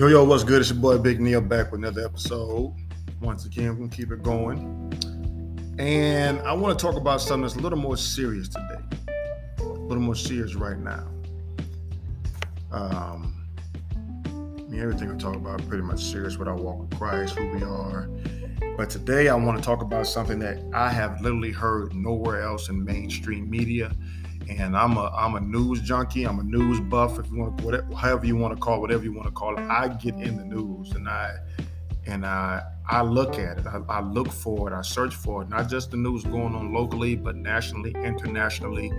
Yo, what's good? It's your boy Big Neil back with another episode. Once again, we're going to keep it going. And I want to talk about something that's a little more serious today. A little more serious right now. Everything I talk about pretty much serious with our walk with Christ, who we are. But today I want to talk about something that I have literally heard nowhere else in mainstream media. And I'm a news junkie. I'm a news buff, if you want to, whatever you want to call it. I get in the news and I look at it. I look for it. I search for it. Not just the news going on locally, but nationally, internationally,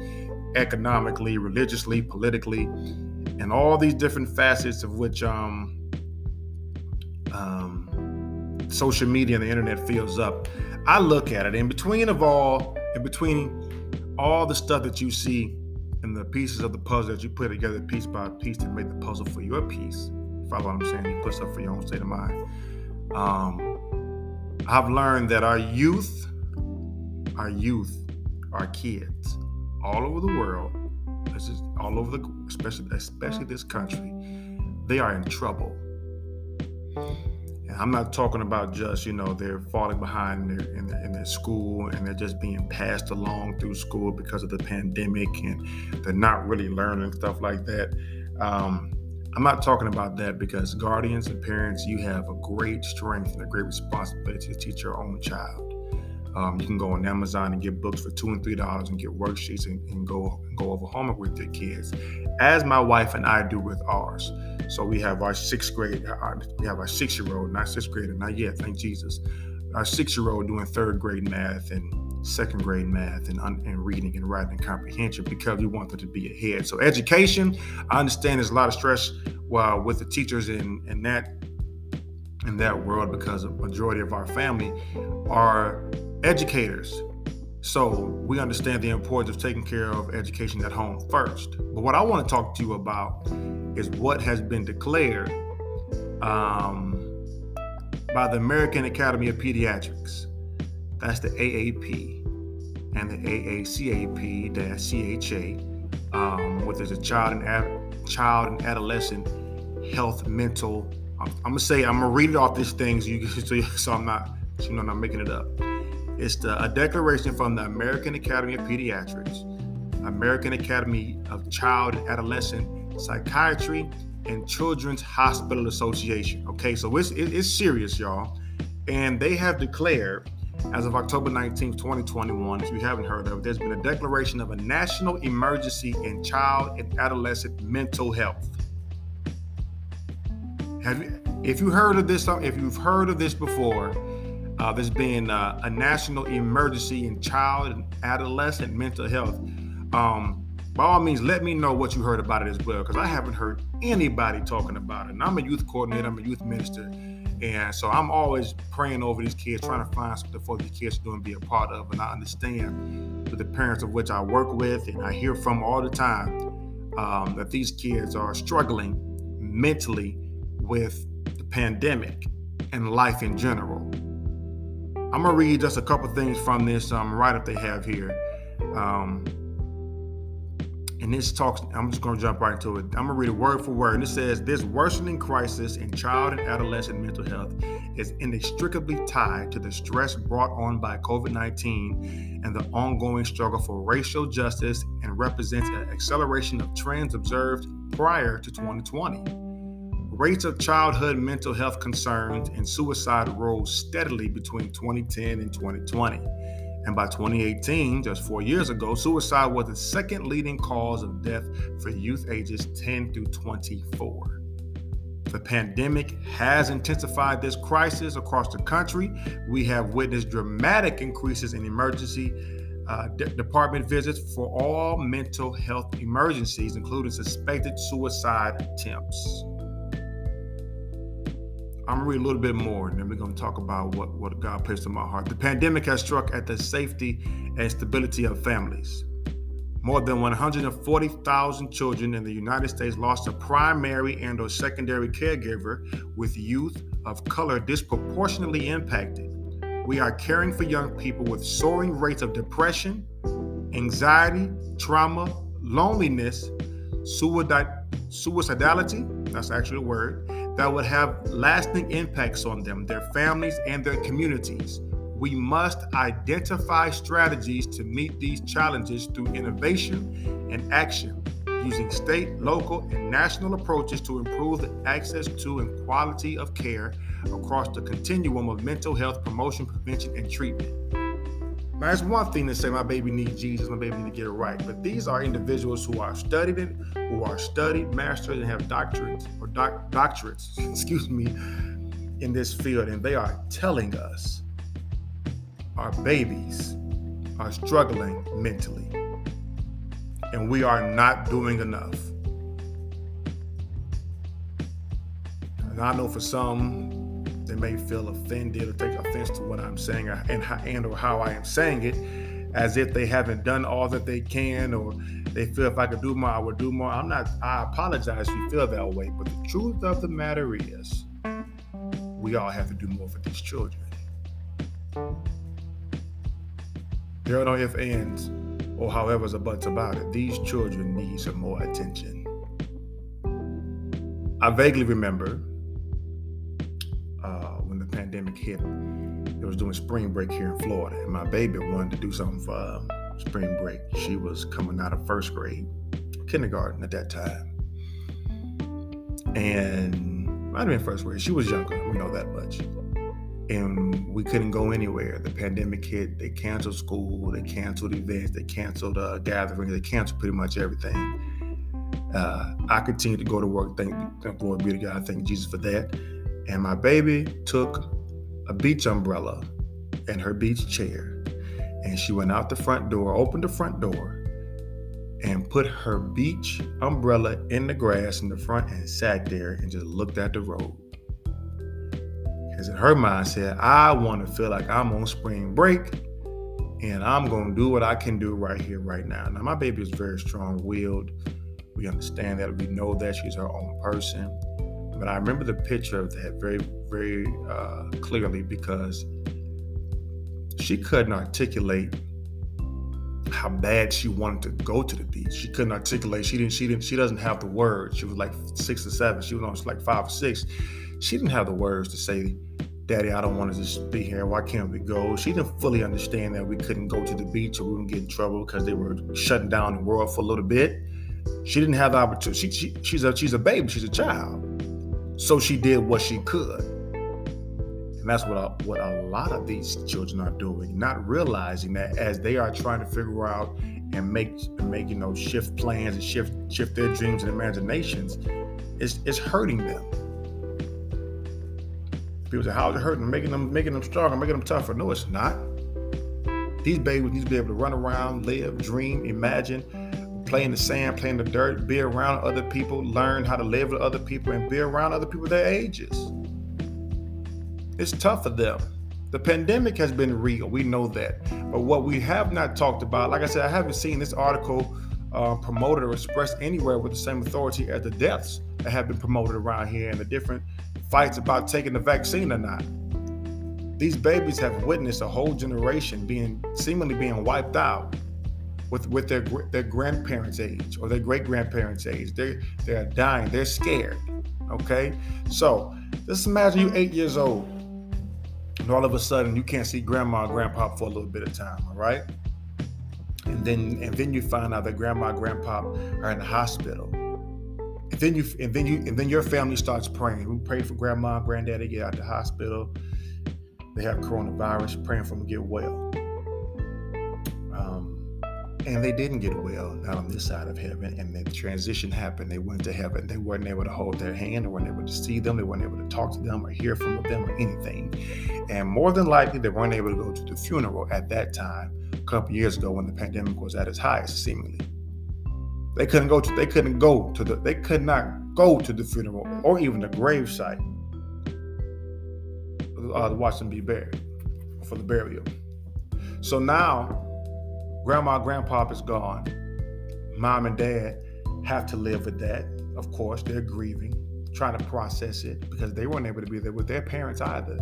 economically, religiously, politically, and all these different facets of which social media and the internet fills up. I look at it. In between all the stuff that you see and the pieces of the puzzle that you put together piece by piece to make the puzzle for your piece, follow what I'm saying? You put stuff for your own state of mind. I've learned that our youth, our kids, all over the world, especially this country, they are in trouble. And I'm not talking about just, they're falling behind in their school and they're just being passed along through school because of the pandemic and they're not really learning, stuff like that. I'm not talking about that, because guardians and parents, you have a great strength and a great responsibility to teach your own child. You can go on Amazon and get books for $2 and $3 and get worksheets and go over homework with your kids, as my wife and I do with ours. So we have our 6-year-old, not sixth grader, not yet, thank Jesus. Our 6-year-old doing third grade math and second grade math and reading and writing and comprehension, because we want them to be ahead. So education, I understand there's a lot of stress with the teachers in that world, because a majority of our family are educators. So we understand the importance of taking care of education at home first. But what I want to talk to you about is what has been declared by the American Academy of Pediatrics. That's the AAP and the AACAP-CHA, which is a Child and Adolescent Health Mental. I'm gonna read it off these things, so I'm not, not making it up. It's a declaration from the American Academy of Pediatrics, American Academy of Child and Adolescent Psychiatry, and Children's Hospital Association. Okay, so it's serious, y'all. And they have declared, as of October 19, 2021, if you haven't heard of it, there's been a declaration of a national emergency in child and adolescent mental health. If you've heard of this before, there's been a national emergency in child and adolescent mental health. By all means, let me know what you heard about it as well, because I haven't heard anybody talking about it. And I'm a youth coordinator, I'm a youth minister, and so I'm always praying over these kids, trying to find something for these kids to do and be a part of. And I understand, with the parents of which I work with and I hear from all the time, that these kids are struggling mentally with the pandemic and life in general. I'm gonna read just a couple things from this write-up they have here. I'm just gonna jump right into it. I'm gonna read it word for word. And it says, this worsening crisis in child and adolescent mental health is inextricably tied to the stress brought on by COVID-19 and the ongoing struggle for racial justice, and represents an acceleration of trends observed prior to 2020. Rates of childhood mental health concerns and suicide rose steadily between 2010 and 2020. And by 2018, just 4 years ago, suicide was the second leading cause of death for youth ages 10 through 24. The pandemic has intensified this crisis across the country. We have witnessed dramatic increases in emergency department visits for all mental health emergencies, including suspected suicide attempts. I'm going to read a little bit more, and then we're going to talk about what God placed in my heart. The pandemic has struck at the safety and stability of families. More than 140,000 children in the United States lost a primary and or secondary caregiver, with youth of color disproportionately impacted. We are caring for young people with soaring rates of depression, anxiety, trauma, loneliness, suicidality, that's actually a word, that would have lasting impacts on them, their families, and their communities. We must identify strategies to meet these challenges through innovation and action, using state, local, and national approaches to improve the access to and quality of care across the continuum of mental health promotion, prevention, and treatment. Now, that's one thing to say, my baby needs Jesus, my baby needs to get it right. But these are individuals who are studied, mastered, and have doctorates in this field. And they are telling us our babies are struggling mentally. And we are not doing enough. And I know for some, they may feel offended or take offense to what I'm saying and or how I am saying it, as if they haven't done all that they can, or they feel if I could do more, I would do more. I apologize if you feel that way, but the truth of the matter is, we all have to do more for these children. There are no ifs, ands, or however's a buts about it. These children need some more attention. I vaguely remember when the pandemic hit, it was doing spring break here in Florida, and my baby wanted to do something for spring break. She was coming out of first grade, kindergarten at that time. And might have been first grade. She was younger, we know that much. And we couldn't go anywhere. The pandemic hit, they canceled school, they canceled events, they canceled gatherings, they canceled pretty much everything. I continued to go to work, thank glory be to God, thank Jesus for that. And my baby took a beach umbrella and her beach chair, and she went out the front door, opened the front door, and put her beach umbrella in the grass in the front and sat there and just looked at the road. Because in her mind said, I want to feel like I'm on spring break and I'm going to do what I can do right here, right now. Now, my baby is very strong-willed. We understand that. We know that she's her own person. But I remember the picture of that very, very clearly, because she couldn't articulate how bad she wanted to go to the beach. She couldn't articulate. She doesn't have the words. She was like 6 or 7. She was almost like 5 or 6. She didn't have the words to say, Daddy, I don't want to just be here. Why can't we go? She didn't fully understand that we couldn't go to the beach or we wouldn't get in trouble because they were shutting down the world for a little bit. She didn't have the opportunity. She's a baby. She's a child. So she did what she could. And that's what a lot of these children are doing, not realizing that as they are trying to figure out and make shift plans and shift their dreams and imaginations, it's hurting them. People say, how is it hurting? Making them stronger, making them tougher. No, it's not. These babies need to be able to run around, live, dream, imagine, play in the sand, play in the dirt, be around other people, learn how to live with other people, and be around other people their ages. It's tough for them. The pandemic has been real. We know that. But what we have not talked about, like I said, I haven't seen this article promoted or expressed anywhere with the same authority as the deaths that have been promoted around here and the different fights about taking the vaccine or not. These babies have witnessed a whole generation seemingly being wiped out with their grandparents' age or their great-grandparents' age. They're dying. They're scared. Okay? So just imagine you're 8 years old and all of a sudden you can't see grandma and grandpa for a little bit of time, all right? And then you find out that grandma and grandpa are in the hospital. Then your family starts praying. We prayed for grandma and granddaddy to get out of the hospital. They have coronavirus, praying for them to get well. And they didn't get well, not on this side of heaven. And the transition happened. They went to heaven. They weren't able to hold their hand. They weren't able to see them. They weren't able to talk to them or hear from them or anything. And more than likely, they weren't able to go to the funeral at that time, a couple years ago when the pandemic was at its highest, seemingly. They could not go to the funeral or even the gravesite to watch them be buried for the burial. So now, grandma and grandpa is gone. Mom and dad have to live with that. Of course, they're grieving, trying to process it because they weren't able to be there with their parents either.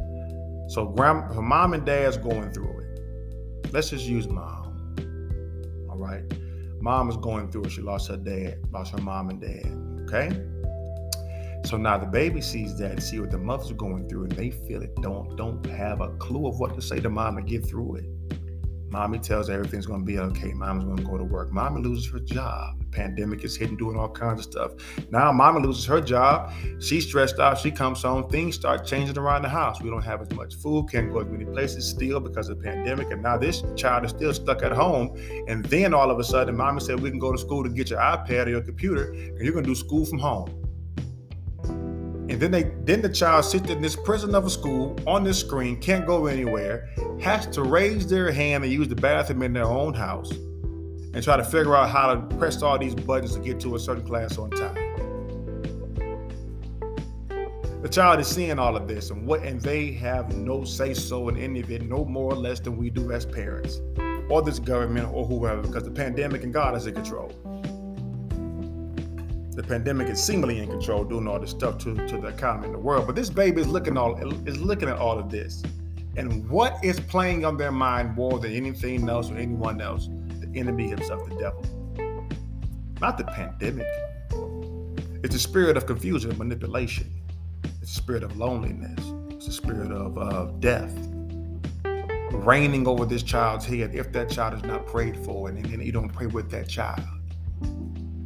So mom and dad's going through it. Let's just use mom, all right? Mom is going through it. She lost her dad, lost her mom and dad, okay? So now the baby sees that and see what the mother's going through, and they feel it. Don't have a clue of what to say to mom and get through it. Mommy tells her everything's going to be okay. Mommy's going to go to work. Mommy loses her job. The pandemic is hitting, doing all kinds of stuff. Now mommy loses her job. She's stressed out. She comes home. Things start changing around the house. We don't have as much food. Can't go as many places still because of the pandemic. And now this child is still stuck at home. And then all of a sudden, mommy said, we can go to school to get your iPad or your computer, and you're going to do school from home. And then the child sits in this prison of a school on this screen, can't go anywhere, has to raise their hand and use the bathroom in their own house and try to figure out how to press all these buttons to get to a certain class on time. The child is seeing all of this, and they have no say-so in any of it, no more or less than we do as parents or this government or whoever, because the pandemic and God is in control. The pandemic is seemingly in control, doing all this stuff to the economy and the world. But this baby is looking at all of this. And what is playing on their mind more than anything else or anyone else? The enemy himself, the devil. Not the pandemic. It's the spirit of confusion and manipulation. It's the spirit of loneliness. It's the spirit of death reigning over this child's head if that child is not prayed for, and then you don't pray with that child.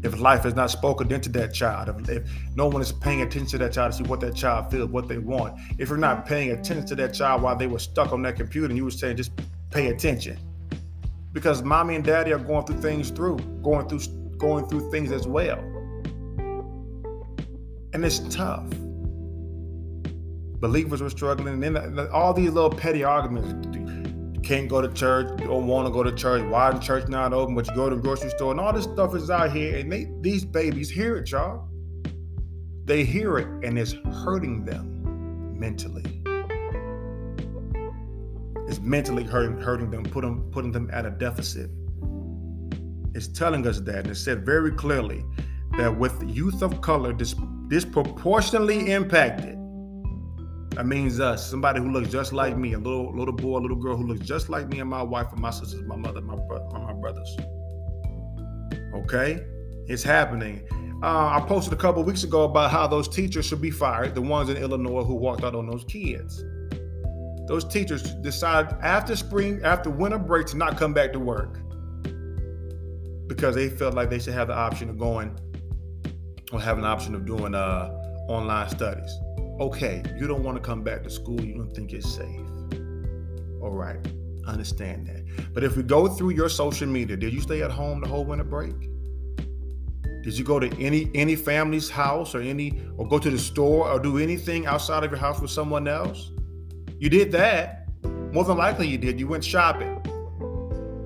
If life is not spoken into that child, if no one is paying attention to that child to see what that child feels, what they want, if you're not paying attention to that child while they were stuck on that computer and you were saying, just pay attention. Because mommy and daddy are going through things as well. And it's tough. Believers were struggling. And then all these little petty arguments. Can't go to church, don't want to go to church, why the church not open, but you go to the grocery store, and all this stuff is out here, and these babies hear it, y'all. They hear it, and it's hurting them mentally. It's mentally hurting them, putting them at a deficit. It's telling us that, and it said very clearly that with youth of color disproportionately impacted, that means us, somebody who looks just like me, a little boy, a little girl who looks just like me and my wife and my sisters, my mother, my brothers. Okay? It's happening. I posted a couple of weeks ago about how those teachers should be fired, the ones in Illinois who walked out on those kids. Those teachers decided after winter break to not come back to work because they felt like they should have the option of doing online studies. Okay, you don't want to come back to school. You don't think it's safe. All right, understand that. But if we go through your social media, did you stay at home the whole winter break? Did you go to any family's house or go to the store or do anything outside of your house with someone else? You did that. More than likely you did. You went shopping.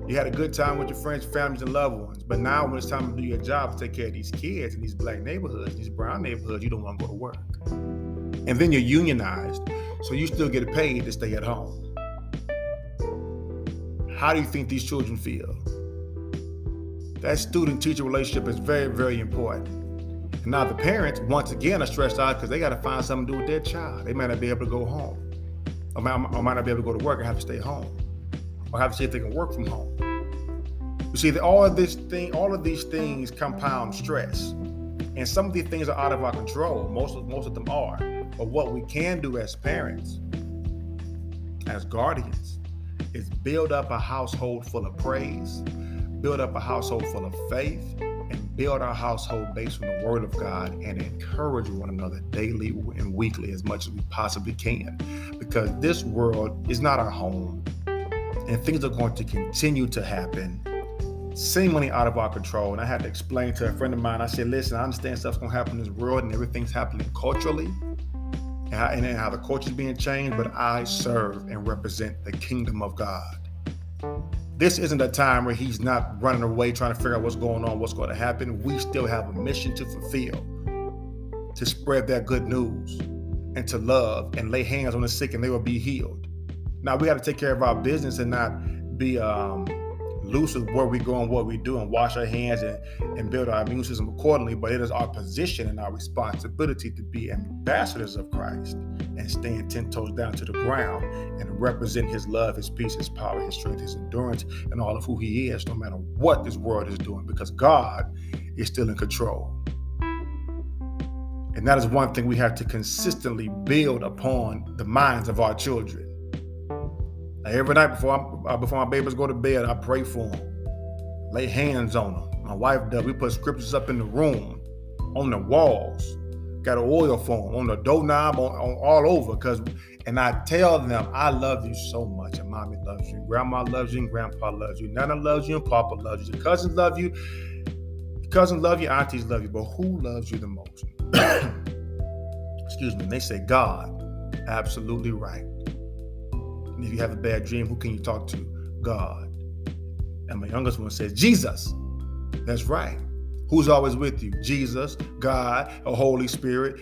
You had a good time with your friends, families, and loved ones. But now when it's time to do your job to take care of these kids in these black neighborhoods, these brown neighborhoods, you don't want to go to work. And then you're unionized, so you still get paid to stay at home. How do you think these children feel? That student-teacher relationship is very, very important. And now the parents, once again, are stressed out because they got to find something to do with their child. They might not be able to go home, or might not be able to go to work and have to stay home, or have to see if they can work from home. You see, all of these things compound stress. And some of these things are out of our control. Most of them are. But what we can do as parents, as guardians, is build up a household full of praise, build up a household full of faith, and build our household based on the Word of God and encourage one another daily and weekly as much as we possibly can. Because this world is not our home. And things are going to continue to happen seemingly out of our control. And I had to explain to a friend of mine, I said, listen, I understand stuff's going to happen in this world and everything's happening culturally and how the culture is being changed, but I serve and represent the kingdom of God. This isn't a time where he's not running away trying to figure out what's going on, what's going to happen. We still have a mission to fulfill, to spread that good news and to love and lay hands on the sick and they will be healed. Now we got to take care of our business and not be loose with where we go and what we do and wash our hands and build our immune system accordingly, but it is our position and our responsibility to be ambassadors of Christ and stand 10 toes down to the ground and represent his love, his peace, his power, his strength, his endurance, and all of who he is, no matter what this world is doing, because God is still in control. And that is one thing we have to consistently build upon the minds of our children. Now, every night before my babies go to bed, I pray for them, lay hands on them. My wife does. We put scriptures up in the room, on the walls, got an oil for them, on the doorknob, on all over. And I tell them, I love you so much, and Mommy loves you, Grandma loves you, and Grandpa loves you, Nana loves you, and Papa loves you, your cousins love you, aunties love you, but who loves you the most? Excuse me. And they say, God. Absolutely right. And if you have a bad dream, who can you talk to? God. And my youngest one says, Jesus. That's right. Who's always with you? Jesus, God, the Holy Spirit.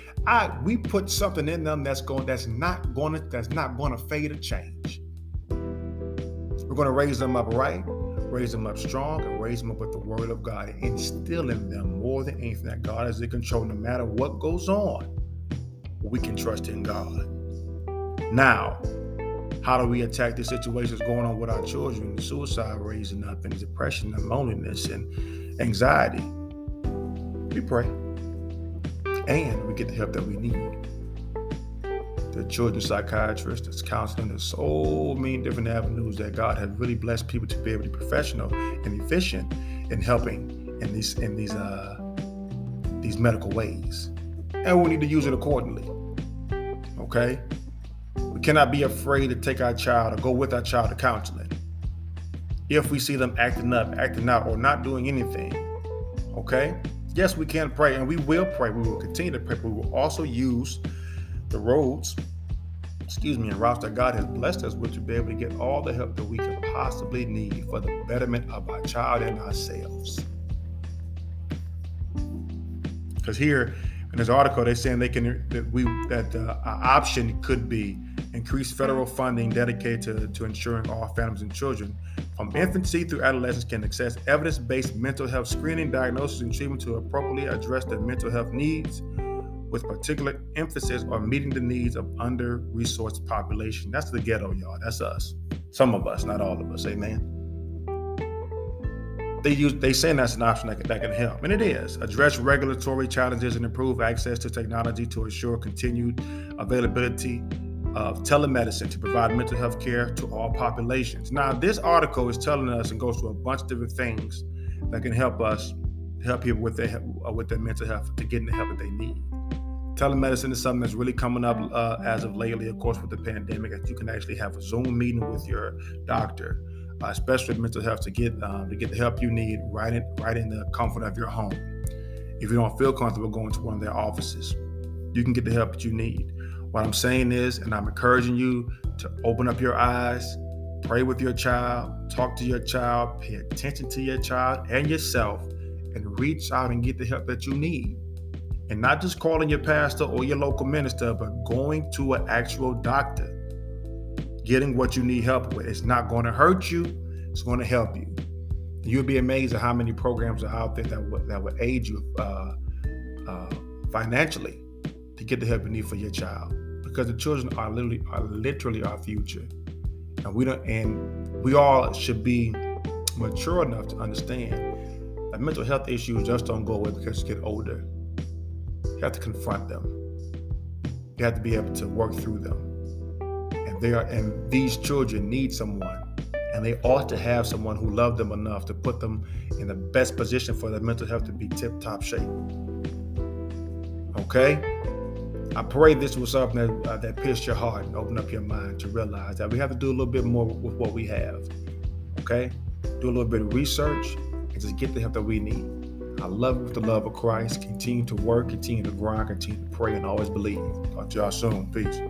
We put something in them that's not gonna fade or change. We're gonna raise them up right. Raise them up strong and raise them up with the word of God, and instill in them more than anything that God is in control no matter what goes on. We can trust in God. Now, how do we attack the situations going on with our children? Suicide raising up, and depression and loneliness and anxiety. We pray. And we get the help that we need. The children's psychiatrist, there's counseling, there's so many different avenues that God has really blessed people to be able to be professional and efficient in helping in these medical ways. And we need to use it accordingly. Okay? We cannot be afraid to take our child or go with our child to counseling. If we see them acting up, acting out, or not doing anything. Okay? Yes, we can pray, and we will pray. We will continue to pray, but we will also use the roads, and routes that God has blessed us with to be able to get all the help that we can possibly need for the betterment of our child and ourselves. Because here in this article, they're saying our option could be increased federal funding dedicated to ensuring all families and children from infancy through adolescence can access evidence-based mental health screening, diagnosis, and treatment to appropriately address their mental health needs, with particular emphasis on meeting the needs of under-resourced population. That's the ghetto, y'all. That's us. Some of us, not all of us. Amen. They say that's an option that can help, and it is. Address regulatory challenges and improve access to technology to assure continued availability of telemedicine to provide mental health care to all populations. Now, this article is telling us and goes through a bunch of different things that can help us help people with their mental health to getting the help that they need. Telemedicine is something that's really coming up as of lately, of course, with the pandemic, that you can actually have a Zoom meeting with your doctor, especially mental health, to get the help you need right in the comfort of your home. If you don't feel comfortable going to one of their offices, you can get the help that you need. What I'm saying is, and I'm encouraging you to open up your eyes, pray with your child, talk to your child, pay attention to your child and yourself, and reach out and get the help that you need. And not just calling your pastor or your local minister, but going to an actual doctor, getting what you need help with. It's not going to hurt you. It's going to help you. You'll be amazed at how many programs are out there that will aid you financially to get the help you need for your child, because the children are literally our future, and we all should be mature enough to understand that mental health issues just don't go away because you get older. You have to confront them. You have to be able to work through them. And these children need someone. And they ought to have someone who loved them enough to put them in the best position for their mental health to be tip-top shape. Okay? I pray this was something that pierced your heart and opened up your mind to realize that we have to do a little bit more with what we have. Okay? Do a little bit of research and just get the help that we need. I love it with the love of Christ. Continue to work, continue to grind, continue to pray, and always believe. Talk to y'all soon. Peace.